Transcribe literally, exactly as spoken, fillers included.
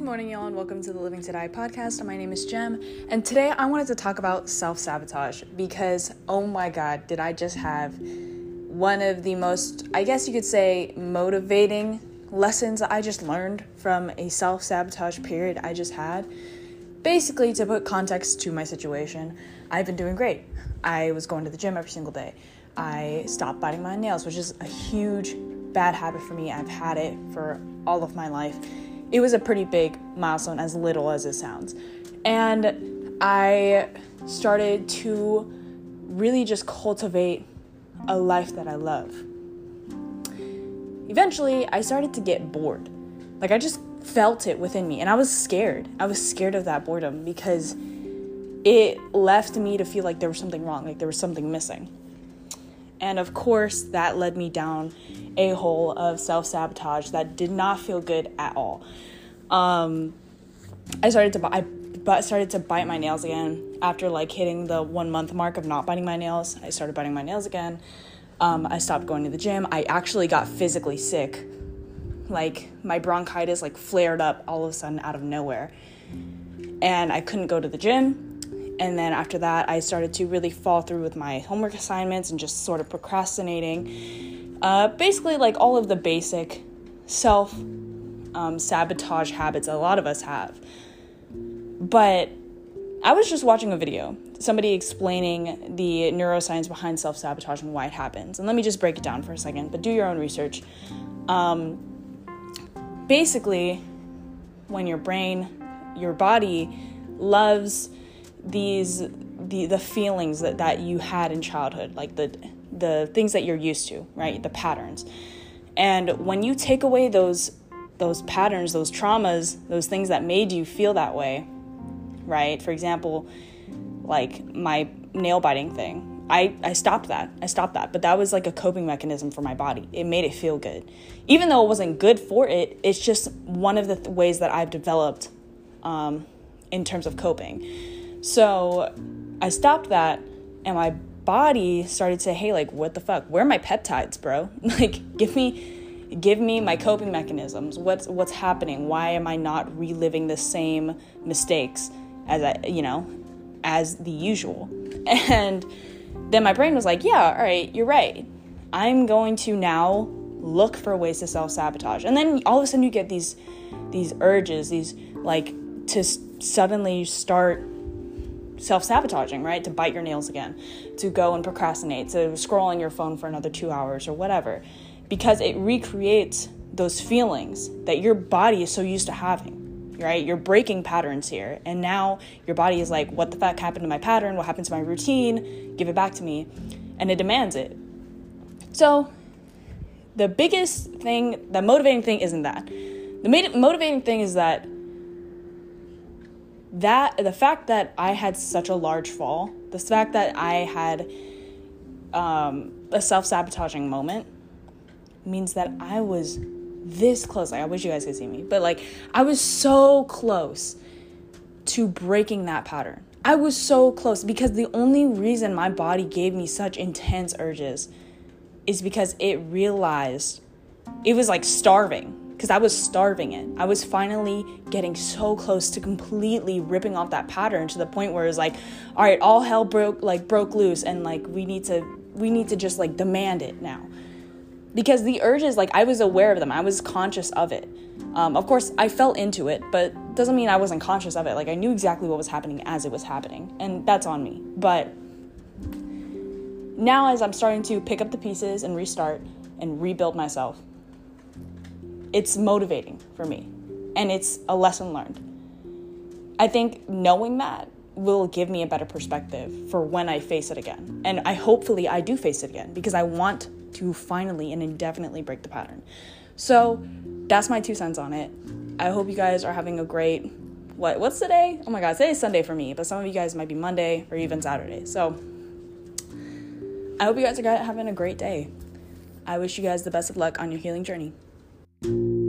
Good morning, y'all, and welcome to the Living Today podcast. My name is Jem, and today I wanted to talk about self-sabotage because, oh my God, did I just have one of the most, I guess you could say, motivating lessons I just learned from a self-sabotage period I just had. Basically, to put context to my situation, I've been doing great. I was going to the gym every single day. I stopped biting my nails, which is a huge bad habit for me. I've had it for all of my life. It was a pretty big milestone, as little as it sounds. And I started to really just cultivate a life that I love. Eventually, I started to get bored. Like, I just felt it within me. And I was scared. I was scared of that boredom because it left me to feel like there was something wrong, like there was something missing. And of course, that led me down a hole of self-sabotage that did not feel good at all. Um, I started to I but started to bite my nails again after like hitting the one month mark of not biting my nails. I started biting my nails again. Um, I stopped going to the gym. I actually got physically sick. Like, my bronchitis like flared up all of a sudden out of nowhere, and I couldn't go to the gym. And then after that, I started to really fall through with my homework assignments and just sort of procrastinating. Uh, basically, like, all of the basic self, um, sabotage habits a lot of us have. But I was just watching a video, somebody explaining the neuroscience behind self-sabotage and why it happens. And let me just break it down for a second, but do your own research. Um, basically, when your brain, your body loves these the the feelings that that you had in childhood, like the the things that you're used to, right? The patterns. And when you take away those those patterns, those traumas, those things that made you feel that way, right? For example, like my nail biting thing, I I stopped that I stopped that but that was like a coping mechanism for my body. It made it feel good, even though it wasn't good for it. It's just one of the th- ways that I've developed um in terms of coping. So I stopped that, and my body started to say, hey, like, what the fuck? Where are my peptides, bro? Like, give me, give me my coping mechanisms. What's, what's happening? Why am I not reliving the same mistakes as I, you know, as the usual? And then my brain was like, yeah, all right, you're right. I'm going to now look for ways to self-sabotage. And then all of a sudden you get these, these urges, these like to s- suddenly start self-sabotaging, right? To bite your nails again, to go and procrastinate, to scroll on your phone for another two hours or whatever, because it recreates those feelings that your body is so used to having, right? You're breaking patterns here. And now your body is like, what the fuck happened to my pattern? What happened to my routine? Give it back to me. And it demands it. So the biggest thing, the motivating thing isn't that. The motivating thing is that That the fact that I had such a large fall, the fact that I had um, a self-sabotaging moment means that I was this close. Like, I wish you guys could see me, but like I was so close to breaking that pattern. I was so close because the only reason my body gave me such intense urges is because it realized it was like starving. Because I was starving it. I was finally getting so close to completely ripping off that pattern to the point where it was like, all right, all hell broke like broke loose, and like we need to we need to just like demand it now. Because the urges, like, I was aware of them. I was conscious of it. Um, of course, I fell into it, but doesn't mean I wasn't conscious of it. Like, I knew exactly what was happening as it was happening, and that's on me. But now, as I'm starting to pick up the pieces and restart and rebuild myself, it's motivating for me, and it's a lesson learned. I think knowing that will give me a better perspective for when I face it again. And I hopefully I do face it again, because I want to finally and indefinitely break the pattern. So that's my two cents on it. I hope you guys are having a great, what, what's today? Oh my God, today is Sunday for me, but some of you guys might be Monday or even Saturday. So I hope you guys are having a great day. I wish you guys the best of luck on your healing journey. Thank you.